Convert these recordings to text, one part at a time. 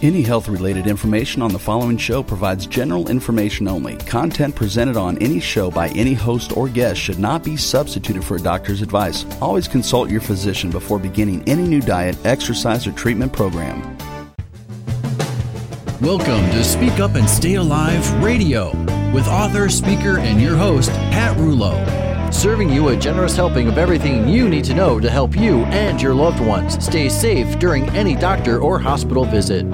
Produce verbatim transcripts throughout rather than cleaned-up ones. Any health-related information on the following show provides general information only. Content presented on any show by any host or guest should not be substituted for a doctor's advice. Always consult your physician before beginning any new diet, exercise, or treatment program. Welcome to Speak Up and Stay Alive Radio with author, speaker, and your host, Pat Rullo. Serving you a generous helping of everything you need to know to help you and your loved ones stay safe during any doctor or hospital visit.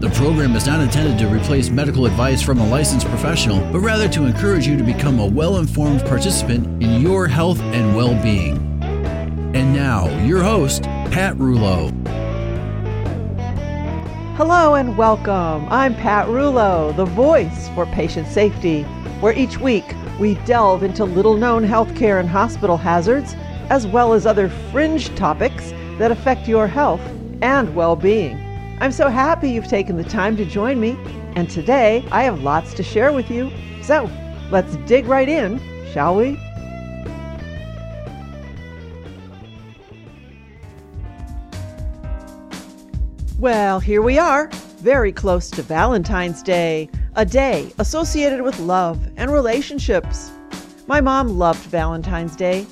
The program is not intended to replace medical advice from a licensed professional, but rather to encourage you to become a well-informed participant in your health and well-being. And now, your host, Pat Rullo. Hello and welcome. I'm Pat Rullo, the voice for patient safety, where each week we delve into little-known healthcare and hospital hazards, as well as other fringe topics that affect your health and well-being. I'm so happy you've taken the time to join me, and today I have lots to share with you. So let's dig right in, shall we? Well, here we are, very close to Valentine's Day, a day associated with love and relationships. My mom loved Valentine's Day.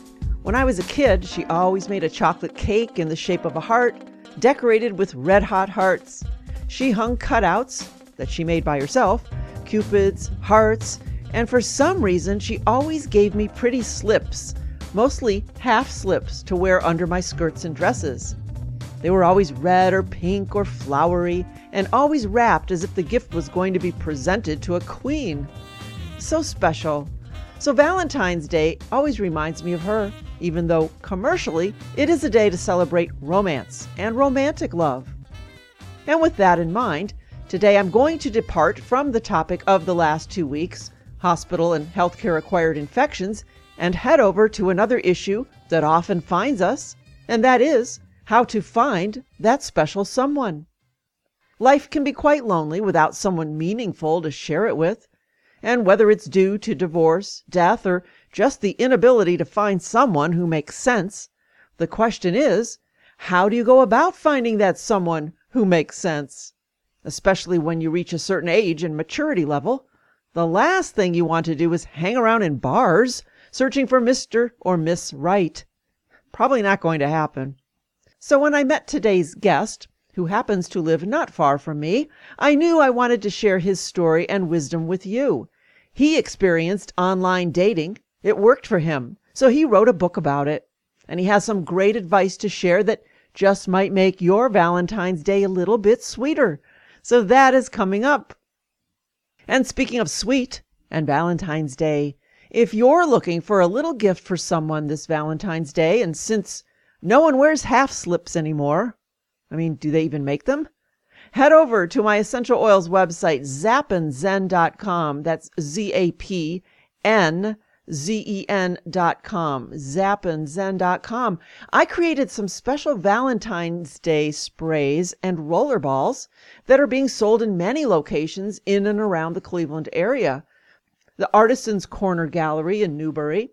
When I was a kid, she always made a chocolate cake in the shape of a heart, decorated with red-hot hearts. She hung cutouts that she made by herself, cupids, hearts, and for some reason, she always gave me pretty slips, mostly half slips to wear under my skirts and dresses. They were always red or pink or flowery and always wrapped as if the gift was going to be presented to a queen. So special. So Valentine's Day always reminds me of her, even though commercially it is a day to celebrate romance and romantic love. And with that in mind, today I'm going to depart from the topic of the last two weeks, hospital and healthcare acquired infections, and head over to another issue that often finds us, and that is how to find that special someone. Life can be quite lonely without someone meaningful to share it with, and whether it's due to divorce, death, or just the inability to find someone who makes sense, the question is, how do you go about finding that someone who makes sense? Especially when you reach a certain age and maturity level, the last thing you want to do is hang around in bars searching for Mister or Miss Right. Probably not going to happen. So when I met today's guest, who happens to live not far from me, I knew I wanted to share his story and wisdom with you. He experienced online dating. It worked for him, so he wrote a book about it. And he has some great advice to share that just might make your Valentine's Day a little bit sweeter. So that is coming up. And speaking of sweet and Valentine's Day, if you're looking for a little gift for someone this Valentine's Day, and since no one wears half slips anymore. I mean, do they even make them? Head over to my essential oils website, zapandzen dot com. That's Z A P N zen dot com, zapandzen dot com. I created some special Valentine's Day sprays and rollerballs that are being sold in many locations in and around the Cleveland area. The Artisan's Corner Gallery in Newbury,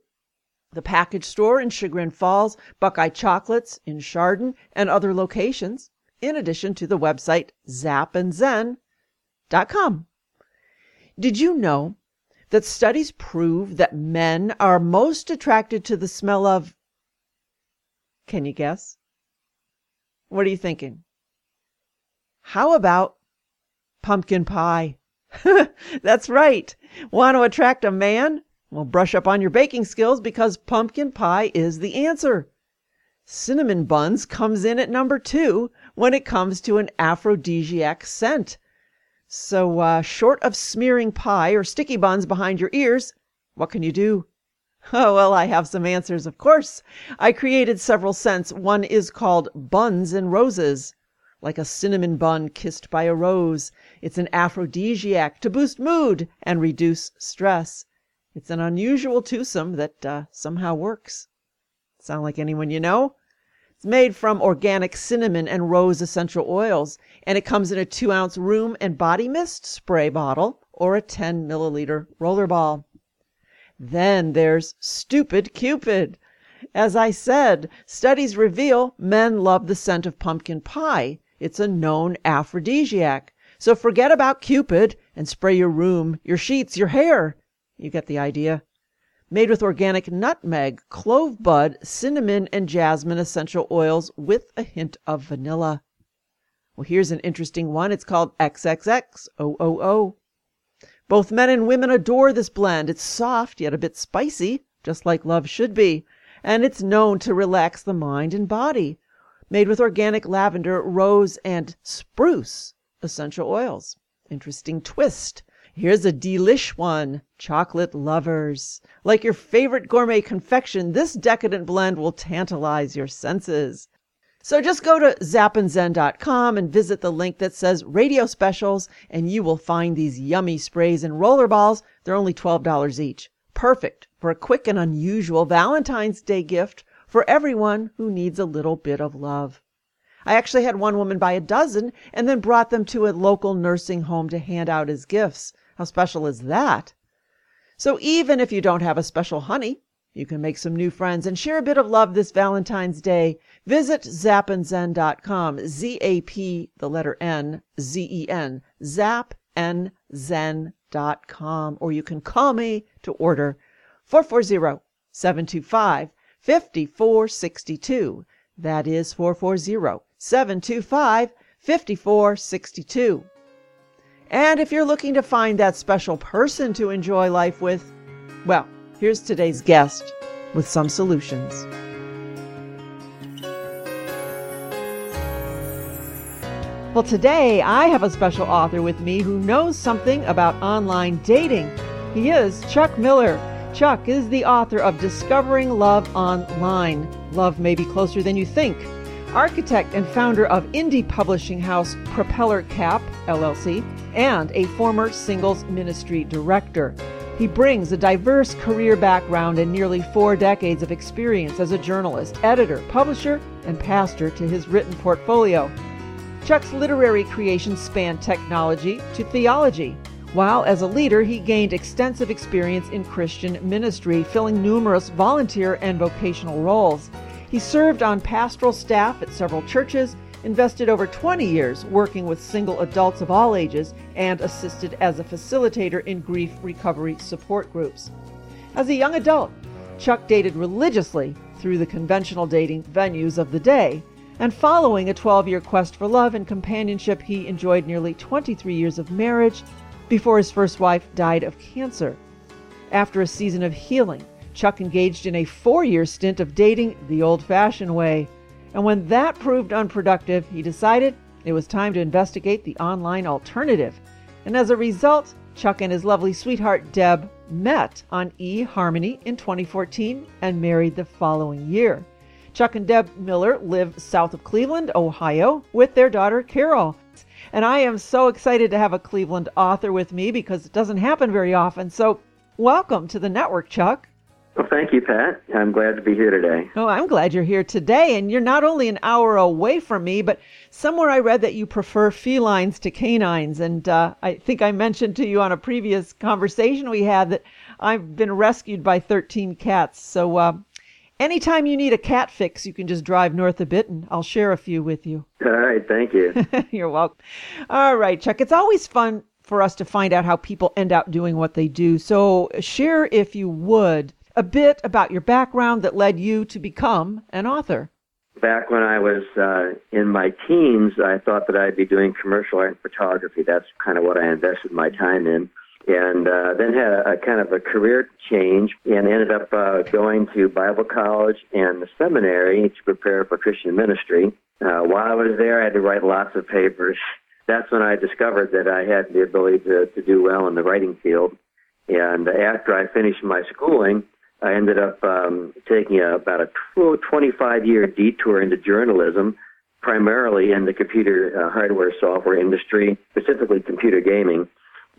the Package Store in Chagrin Falls, Buckeye Chocolates in Chardon, and other locations, in addition to the website zap and zen dot com. Did you know that studies prove that men are most attracted to the smell of, can you guess? What are you thinking? How about pumpkin pie? That's right. Want to attract a man? Well, brush up on your baking skills because pumpkin pie is the answer. Cinnamon buns comes in at number two when it comes to an aphrodisiac scent. So uh, short of smearing pie or sticky buns behind your ears, what can you do? Oh, well, I have some answers, of course. I created several scents. One is called Buns and Roses, like a cinnamon bun kissed by a rose. It's an aphrodisiac to boost mood and reduce stress. It's an unusual twosome that uh, somehow works. Sound like anyone you know? It's made from organic cinnamon and rose essential oils, and it comes in a two-ounce room and body mist spray bottle or a ten milliliter rollerball. Then there's Stupid Cupid. As I said, studies reveal men love the scent of pumpkin pie. It's a known aphrodisiac. So forget about Cupid and spray your room, your sheets, your hair. You get the idea. Made with organic nutmeg, clove bud, cinnamon, and jasmine essential oils with a hint of vanilla. Well, here's an interesting one. It's called triple X O O O. Both men and women adore this blend. It's soft, yet a bit spicy, just like love should be. And it's known to relax the mind and body. Made with organic lavender, rose, and spruce essential oils. Interesting twist. Here's a delish one, Chocolate Lovers. Like your favorite gourmet confection, this decadent blend will tantalize your senses. So just go to zap and zen dot com and visit the link that says Radio Specials, and you will find these yummy sprays and rollerballs. They're only twelve dollars each. Perfect for a quick and unusual Valentine's Day gift for everyone who needs a little bit of love. I actually had one woman buy a dozen and then brought them to a local nursing home to hand out as gifts. How special is that? So even if you don't have a special honey, you can make some new friends and share a bit of love this Valentine's Day. Visit zap and zen dot com, Z A P, the letter N, Z E N, zap and zen dot com. Or you can call me to order four four zero, seven two five, five four six two. That is four four zero, seven two five, five four six two. And if you're looking to find that special person to enjoy life with, well, here's today's guest with some solutions. Well, today I have a special author with me who knows something about online dating. He is Chuck Miller. Chuck is the author of Discovering Love Online, Love May Be Closer Than You Think. Architect and founder of indie publishing house Propeller Cap, L L C, and a former singles ministry director. He brings a diverse career background and nearly four decades of experience as a journalist, editor, publisher, and pastor to his written portfolio. Chuck's literary creations span technology to theology, while as a leader he gained extensive experience in Christian ministry, filling numerous volunteer and vocational roles. He served on pastoral staff at several churches, invested over twenty years working with single adults of all ages, and assisted as a facilitator in grief recovery support groups. As a young adult, Chuck dated religiously through the conventional dating venues of the day, and following a twelve-year quest for love and companionship, he enjoyed nearly twenty-three years of marriage before his first wife died of cancer. After a season of healing, Chuck engaged in a four-year stint of dating the old-fashioned way. And when that proved unproductive, he decided it was time to investigate the online alternative. And as a result, Chuck and his lovely sweetheart, Deb, met on eHarmony in twenty fourteen and married the following year. Chuck and Deb Miller live south of Cleveland, Ohio, with their daughter, Carol. And I am so excited to have a Cleveland author with me because it doesn't happen very often. So welcome to the network, Chuck. Well, thank you, Pat. I'm glad to be here today. Oh, I'm glad you're here today. And you're not only an hour away from me, but somewhere I read that you prefer felines to canines. And uh, I think I mentioned to you on a previous conversation we had that I've been rescued by thirteen cats. So uh, anytime you need a cat fix, you can just drive north a bit and I'll share a few with you. All right. Thank you. You're welcome. All right, Chuck. It's always fun for us to find out how people end up doing what they do. So share, if you would, a bit about your background that led you to become an author. Back when I was uh, in my teens, I thought that I'd be doing commercial art and photography. That's kind of what I invested my time in. And uh, then had a, a kind of a career change and ended up uh, going to Bible college and the seminary to prepare for Christian ministry. Uh, while I was there, I had to write lots of papers. That's when I discovered that I had the ability to, to do well in the writing field. And after I finished my schooling, I ended up um, taking a, about a twenty-five-year detour into journalism, primarily in the computer uh, hardware software industry, specifically computer gaming,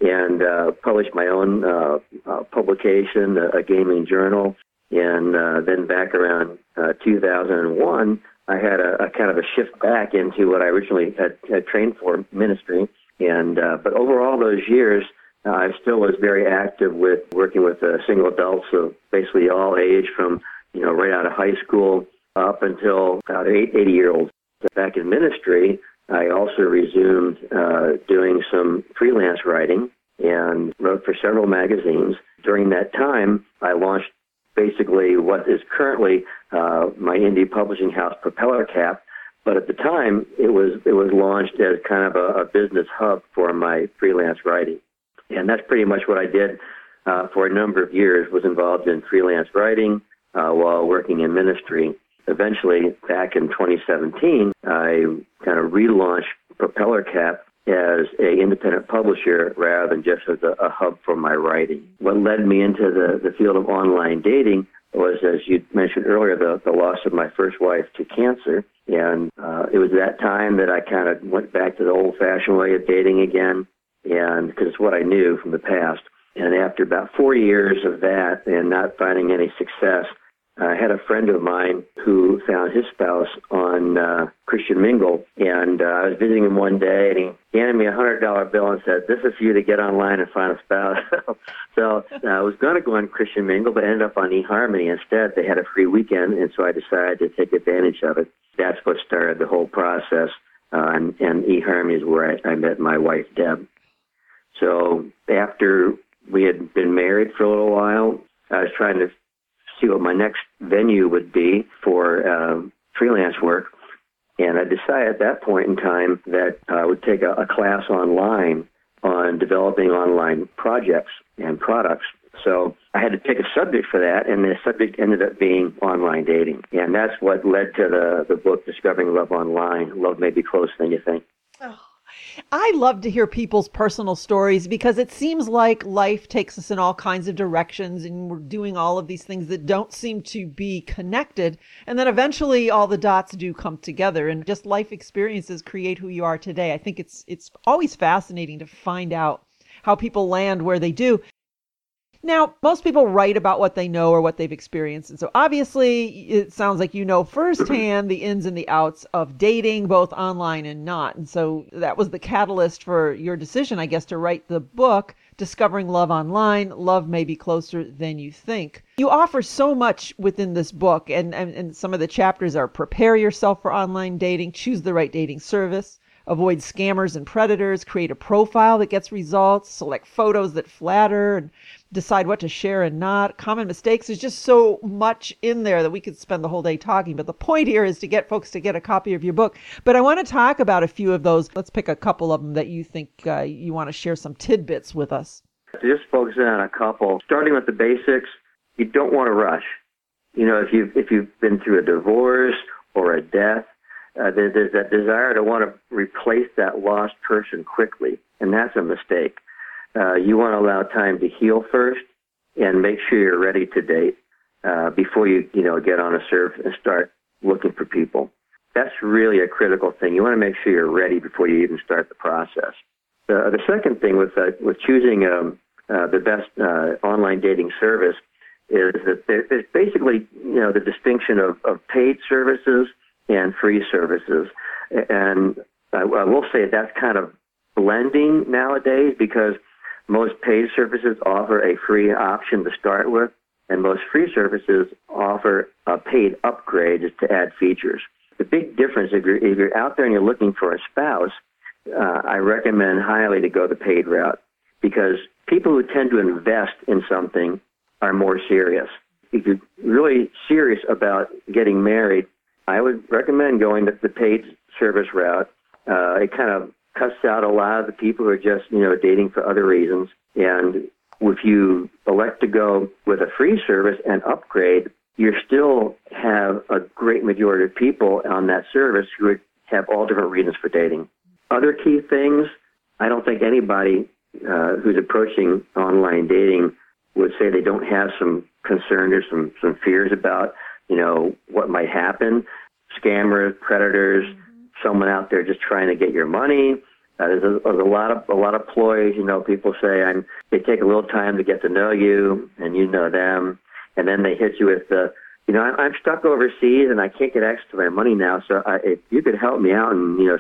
and uh, published my own uh, uh, publication, a, a gaming journal. And uh, then back around uh, two thousand one, I had a, a kind of a shift back into what I originally had, had trained for, ministry. And uh, but overall, those years, Uh, I still was very active with working with uh, single adults, so basically all age from, you know, right out of high school up until about eighty-year-olds. Back in ministry, I also resumed uh, doing some freelance writing and wrote for several magazines. During that time, I launched basically what is currently uh, my indie publishing house, Propeller Cap. But at the time, it was it was launched as kind of a, a business hub for my freelance writing. And that's pretty much what I did uh, for a number of years, was involved in freelance writing uh, while working in ministry. Eventually, back in twenty seventeen, I kind of relaunched Propeller Cap as an independent publisher rather than just as a, a hub for my writing. What led me into the, the field of online dating was, as you mentioned earlier, the, the loss of my first wife to cancer. And uh, it was that time that I kind of went back to the old-fashioned way of dating again. And because it's what I knew from the past. And after about four years of that and not finding any success, I had a friend of mine who found his spouse on uh, Christian Mingle. And uh, I was visiting him one day, and he handed me a one hundred dollar bill and said, "This is for you to get online and find a spouse." So uh, I was going to go on Christian Mingle, but ended up on eHarmony instead. They had a free weekend, and so I decided to take advantage of it. That's what started the whole process. Uh, and, and eHarmony is where I, I met my wife, Deb. So after we had been married for a little while, I was trying to see what my next venue would be for uh, freelance work. And I decided at that point in time that I would take a, a class online on developing online projects and products. So I had to pick a subject for that, and the subject ended up being online dating. And that's what led to the, the book, Discovering Love Online. Love may be closer than you think. Oh. I love to hear people's personal stories because it seems like life takes us in all kinds of directions and we're doing all of these things that don't seem to be connected. And then eventually all the dots do come together, and just life experiences create who you are today. I think it's it's always fascinating to find out how people land where they do. Now, most people write about what they know or what they've experienced. And so obviously, it sounds like you know firsthand the ins and the outs of dating, both online and not. And so that was the catalyst for your decision, I guess, to write the book, Discovering Love Online, Love May Be Closer Than You Think. You offer so much within this book, and, and, and some of the chapters are prepare yourself for online dating, choose the right dating service, avoid scammers and predators, create a profile that gets results, select photos that flatter, and decide what to share and not, common mistakes. There's just so much in there that we could spend the whole day talking. But the point here is to get folks to get a copy of your book. But I want to talk about a few of those. Let's pick a couple of them that you think uh, you want to share some tidbits with us. Just focus in on a couple. Starting with the basics, you don't want to rush. You know, if you've, if you've been through a divorce or a death, uh, there, there's that desire to want to replace that lost person quickly. And that's a mistake. Uh, you want to allow time to heal first and make sure you're ready to date uh, before you, you know, get on a serve and start looking for people. That's really a critical thing. You want to make sure you're ready before you even start the process. Uh, the second thing with uh, with choosing um, uh, the best uh, online dating service is that there's basically, you know, the distinction of, of paid services and free services. And I, I will say that's kind of blending nowadays, because most paid services offer a free option to start with, and most free services offer a paid upgrade to add features. The big difference, if you're, if you're out there and you're looking for a spouse, uh, I recommend highly to go the paid route, because people who tend to invest in something are more serious. If you're really serious about getting married, I would recommend going the, the paid service route. Uh, it kind of cuts out a lot of the people who are just, you know, dating for other reasons. And if you elect to go with a free service and upgrade, you still have a great majority of people on that service who have all different reasons for dating. Other key things, I don't think anybody uh, who's approaching online dating would say they don't have some concern or some, some fears about, you know, what might happen. Scammers, predators, mm-hmm. someone out there just trying to get your money. Uh, there's, a, there's a lot of a lot of ploys. You know, people say I'm. They take a little time to get to know you, and you know them, and then they hit you with the, you know, I'm, I'm stuck overseas and I can't get access to my money now. So I, if you could help me out and, you know,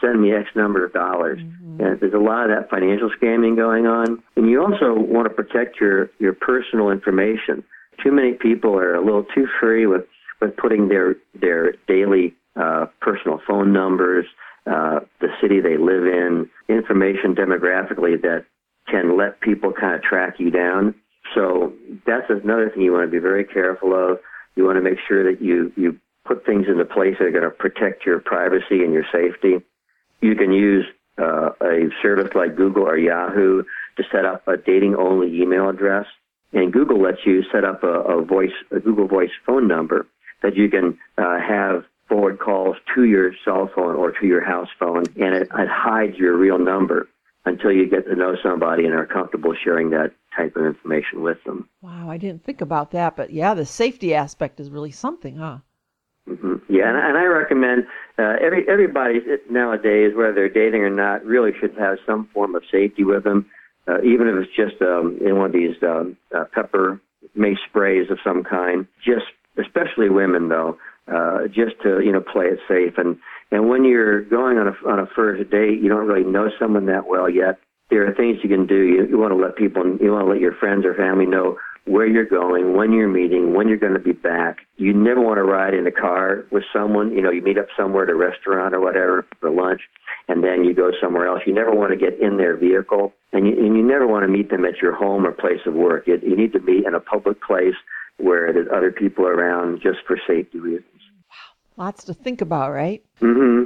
send me X number of dollars. Mm-hmm. And there's a lot of that financial scamming going on. And you also want to protect your, your personal information. Too many people are a little too free with, with putting their, their daily uh, personal phone numbers, uh, the city they live in, information demographically that can let people kind of track you down. So that's another thing you want to be very careful of. You want to make sure that you, you put things into place that are going to protect your privacy and your safety. You can use uh, a service like Google or Yahoo to set up a dating-only email address. And Google lets you set up a, a voice, a Google Voice phone number that you can uh, have forward calls to your cell phone or to your house phone, and it, it hides your real number until you get to know somebody and are comfortable sharing that type of information with them. Wow, I didn't think about that, but yeah, the safety aspect is really something, huh? Mm-hmm. Yeah, and, and I recommend uh, every everybody nowadays, whether they're dating or not, really should have some form of safety with them, uh, even if it's just um, in one of these um, uh, pepper mace sprays of some kind. Just, especially women though, uh, just to, you know, play it safe. And And when you're going on a, on a first date, you don't really know someone that well yet. There are things you can do. You, you want to let people, you want to let your friends or family know where you're going, when you're meeting, when you're going to be back. You never want to ride in a car with someone. You know, you meet up somewhere at a restaurant or whatever for lunch, and then you go somewhere else. You never want to get in their vehicle, and you, and you never want to meet them at your home or place of work. You, you need to be in a public place where there's other people around, just for safety reasons. Lots to think about, right? Mm-hmm.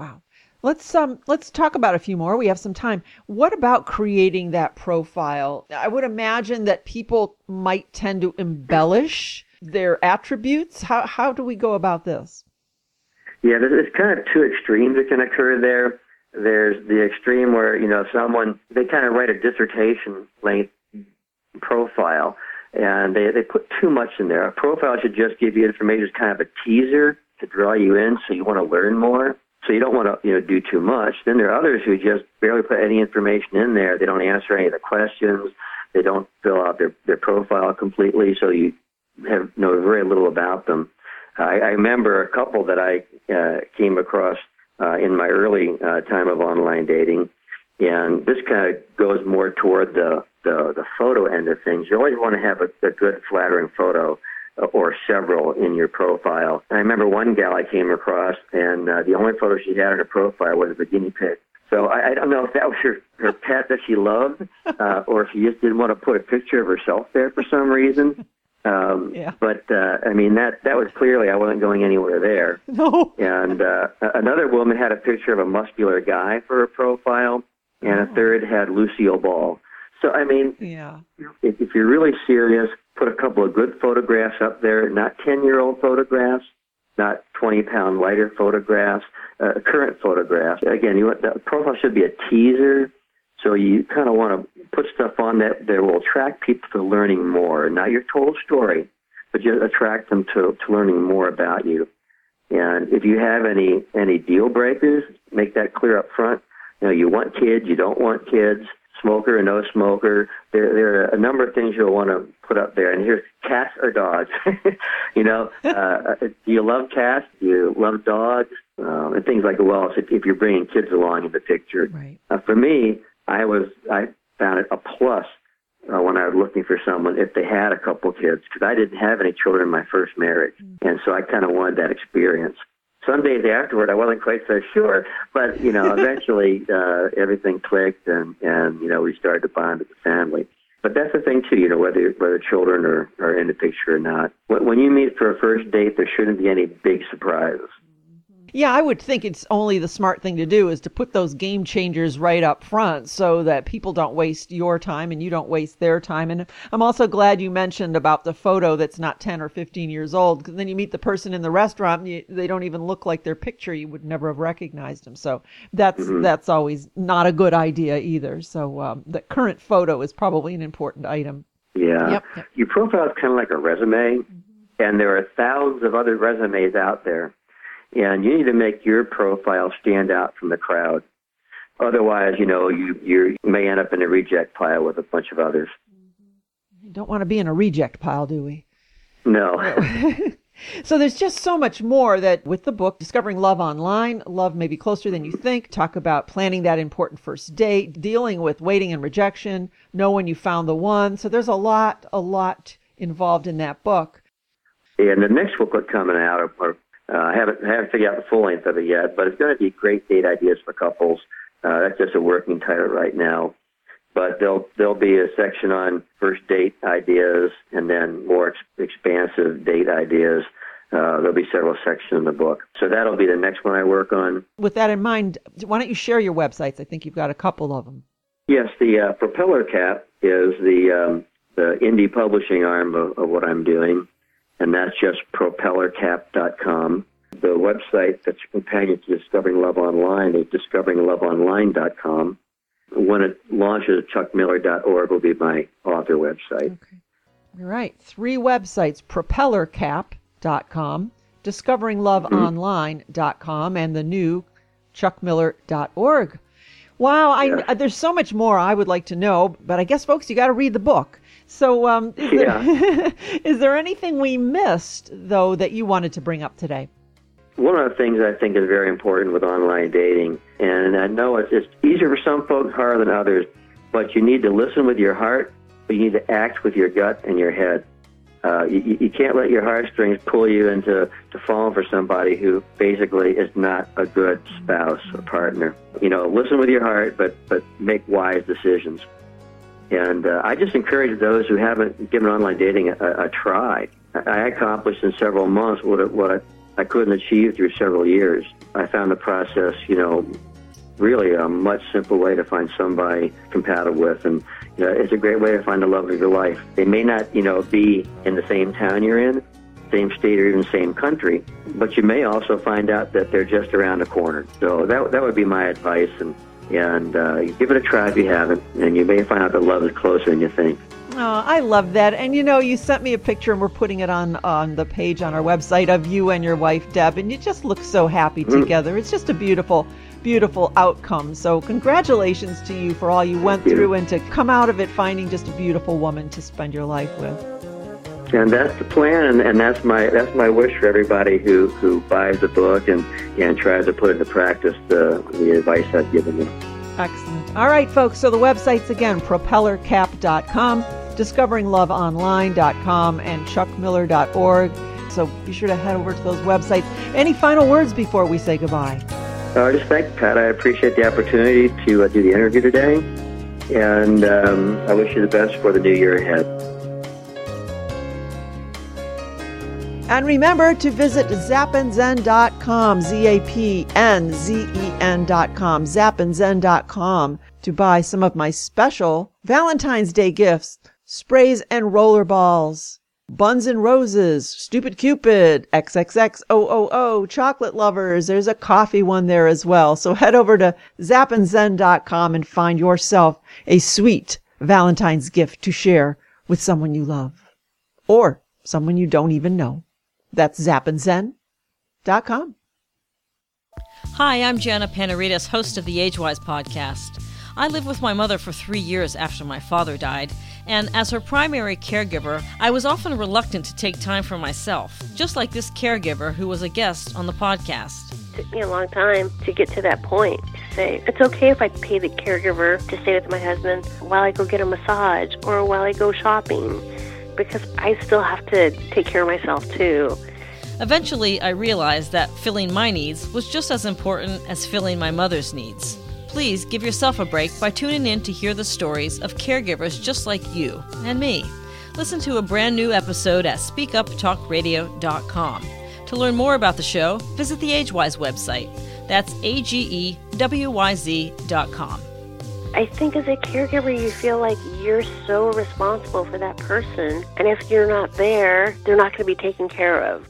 Wow. Let's um let's talk about a few more. We have some time. What about creating that profile? I would imagine that people might tend to embellish their attributes. How how do we go about this? Yeah, there's kind of two extremes that can occur there. There's the extreme where, you know, someone, they kind of write a dissertation length profile, and they, they put too much in there. A profile should just give you information as kind of a teaser to draw you in, so you want to learn more. So you don't want to, you know, do too much. Then there are others who just barely put any information in there. They don't answer any of the questions. They don't fill out their, their profile completely, so you have know very little about them. I, I remember a couple that I uh, came across uh, in my early uh, time of online dating, and this kind of goes more toward the The, the photo end of things. You always want to have a, a good, flattering photo uh, or several in your profile. And I remember one gal I came across, and uh, the only photo she had in her profile was of a guinea pig. So I, I don't know if that was her, her pet that she loved, uh, or if she just didn't want to put a picture of herself there for some reason. Um, yeah. But, uh, I mean, that, that was clearly I wasn't going anywhere there. No. And uh, another woman had a picture of a muscular guy for her profile, and oh. a third had Lucille Ball. So, I mean, yeah. if, if you're really serious, put a couple of good photographs up there, not ten-year-old photographs, not twenty-pound lighter photographs, uh, current photographs. Again, you want, the profile should be a teaser, so you kind of want to put stuff on that, that will attract people to learning more, not your total story, but just attract them to, to learning more about you. And if you have any, any deal breakers, make that clear up front. You know, you want kids, you don't want kids. smoker or no smoker. There, there are a number of things you'll want to put up there. And here's cats or dogs. you know, uh, do you love cats? Do you love dogs? Um, and things like, well, if, if you're bringing kids along in the picture. Right. Uh, for me, I was I found it a plus uh, when I was looking for someone if they had a couple kids, because I didn't have any children in my first marriage. Mm-hmm. And so I kind of wanted that experience. Some days afterward, I wasn't quite so sure, but, you know, eventually uh, everything clicked and, and, you know, we started to bond as a family. But that's the thing, too, you know, whether whether children are, are in the picture or not. When you meet for a first date, there shouldn't be any big surprises. Yeah, I would think it's only the smart thing to do is to put those game changers right up front so that people don't waste your time and you don't waste their time. And I'm also glad you mentioned about the photo that's not ten or fifteen years old, because then you meet the person in the restaurant and you, they don't even look like their picture. You would never have recognized them. So that's mm-hmm. that's always not a good idea either. So um, the current photo is probably an important item. Yeah. Yep, yep. Your profile is kind of like a resume, mm-hmm. and there are thousands of other resumes out there. And you need to make your profile stand out from the crowd. Otherwise, you know, you, you may end up in a reject pile with a bunch of others. You don't want to be in a reject pile, do we? No. So there's just so much more that with the book, Discovering Love Online, Love May Be Closer Than You Think, talk about planning that important first date, dealing with waiting and rejection, know when you found the one. So there's a lot, a lot involved in that book. And the next book coming out are, are Uh, I haven't, haven't figured out the full length of it yet, but it's going to be great date ideas for couples. Uh, that's just a working title right now. But there'll, there'll be a section on first date ideas and then more ex- expansive date ideas. Uh, there'll be several sections in the book. So that'll be the next one I work on. With that in mind, why don't you share your websites? I think you've got a couple of them. Yes, the uh, Propeller Cap is the, um, the indie publishing arm of, of what I'm doing. And that's just propeller cap dot com. The website that's a companion to Discovering Love Online is discovering love online dot com. When it launches, chuck miller dot org will be my author website. Okay. All right. Three websites, propeller cap dot com, discovering love online dot com, and the new chuck miller dot org. Wow. I, yeah. There's so much more I would like to know, but I guess, folks, you got to read the book. So um, is, yeah. there, is there anything we missed, though, that you wanted to bring up today? One of the things I think is very important with online dating, and I know it's, it's easier for some folks, harder than others, but you need to listen with your heart, but you need to act with your gut and your head. Uh, you, you can't let your heartstrings pull you into to falling for somebody who basically is not a good spouse or partner. You know, listen with your heart, but, but make wise decisions. And uh, I just encourage those who haven't given online dating a, a try. I accomplished in several months what, it, what I couldn't achieve through several years. I found the process, you know, really a much simpler way to find somebody compatible with. And you know, it's a great way to find the love of your life. They may not, you know, be in the same town you're in, same state, or even same country, but you may also find out that they're just around the corner. So that that would be my advice. And And uh, give it a try if you haven't, and you may find out that love is closer than you think. Oh, I love that. And, you know, you sent me a picture, and we're putting it on, on the page on our website of you and your wife, Deb, and you just look so happy mm. together. It's just a beautiful, beautiful outcome. So congratulations to you for all you went Thank through you. And to come out of it finding just a beautiful woman to spend your life with. And that's the plan, and that's my that's my wish for everybody who, who buys the book and, and tries to put into practice the, the advice I've given them. Excellent. All right, folks, so the website's, again, propeller cap dot com, discovering love online dot com, and chuck miller dot org. So be sure to head over to those websites. Any final words before we say goodbye? Uh, just thank Pat. I appreciate the opportunity to uh, do the interview today, and um, I wish you the best for the new year ahead. And remember to visit zapandzen dot com, Z A P N Z E N dot com, zapandzen dot com, to buy some of my special Valentine's Day gifts, sprays and roller balls, Buns and Roses, Stupid Cupid, triple X, Chocolate Lovers. There's a coffee one there as well. So head over to zapandzen dot com and find yourself a sweet Valentine's gift to share with someone you love or someone you don't even know. That's zapandzen dot com. Hi, I'm Jana Panaritas, host of the AgeWise podcast. I lived with my mother for three years after my father died, and as her primary caregiver, I was often reluctant to take time for myself, just like this caregiver who was a guest on the podcast. It took me a long time to get to that point to say, it's okay if I pay the caregiver to stay with my husband while I go get a massage or while I go shopping, because I still have to take care of myself too. Eventually, I realized that filling my needs was just as important as filling my mother's needs. Please give yourself a break by tuning in to hear the stories of caregivers just like you and me. Listen to a brand new episode at speak up talk radio dot com. To learn more about the show, visit the AgeWise website. That's A G E W Y Z dot com. I think as a caregiver, you feel like you're so responsible for that person. And if you're not there, they're not going to be taken care of.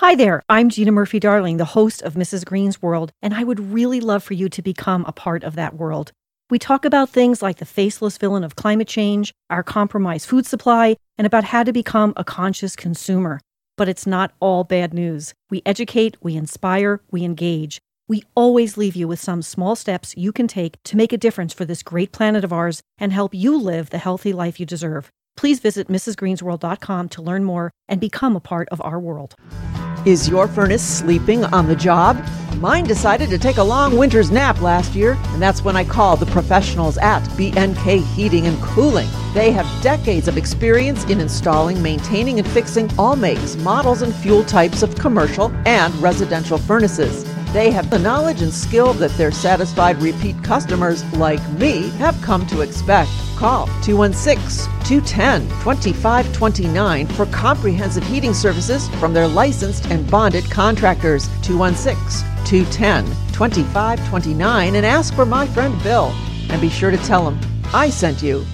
Hi there, I'm Gina Murphy-Darling, the host of Missus Green's World, and I would really love for you to become a part of that world. We talk about things like the faceless villain of climate change, our compromised food supply, and about how to become a conscious consumer. But it's not all bad news. We educate, we inspire, we engage. We always leave you with some small steps you can take to make a difference for this great planet of ours and help you live the healthy life you deserve. Please visit missus greens world dot com to learn more and become a part of our world. Is your furnace sleeping on the job? Mine decided to take a long winter's nap last year, and that's when I called the professionals at B N K Heating and Cooling. They have decades of experience in installing, maintaining, and fixing all makes, models, and fuel types of commercial and residential furnaces. They have the knowledge and skill that their satisfied repeat customers, like me, have come to expect. Call two one six, two one zero, two five two nine for comprehensive heating services from their licensed and bonded contractors, two one six, two one zero, two five two nine, and ask for my friend Bill. And be sure to tell him I sent you.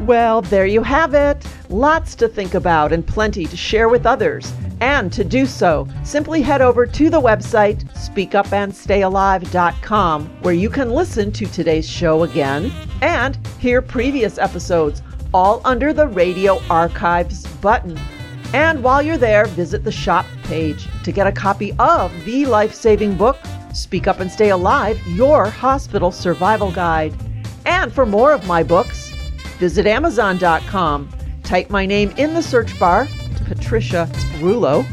Well, there you have it. Lots to think about and plenty to share with others. And to do so, simply head over to the website speak up and stay alive dot com, where you can listen to today's show again and hear previous episodes, all under the Radio Archives button. And while you're there, visit the shop page to get a copy of the life-saving book, Speak Up and Stay Alive, Your Hospital Survival Guide. And for more of my books, visit amazon dot com. Type my name in the search bar, Patricia Rullo,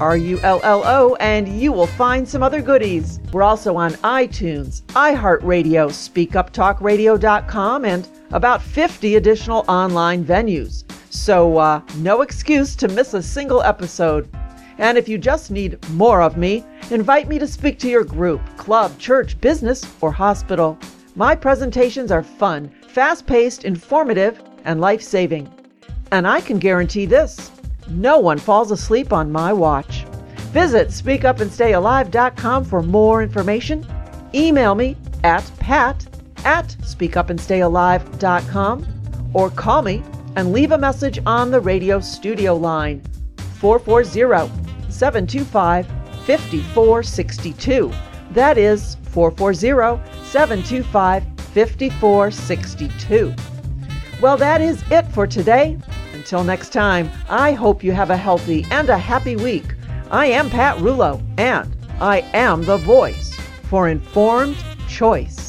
R U L L O, and you will find some other goodies. We're also on iTunes, iHeartRadio, speak up talk radio dot com, and about fifty additional online venues. So uh, no excuse to miss a single episode. And if you just need more of me, invite me to speak to your group, club, church, business, or hospital. My presentations are fun, fast-paced, informative, and life-saving. And I can guarantee this, no one falls asleep on my watch. Visit speak up and stay alive dot com for more information. Email me at pat at speak up and stay alive dot com or call me and leave a message on the radio studio line, four four zero, seven two five, five four six two. That is four four zero, seven two five, five four six two. Well, that is it for today. Until next time, I hope you have a healthy and a happy week. I am Pat Rullo, and I am the voice for informed choice.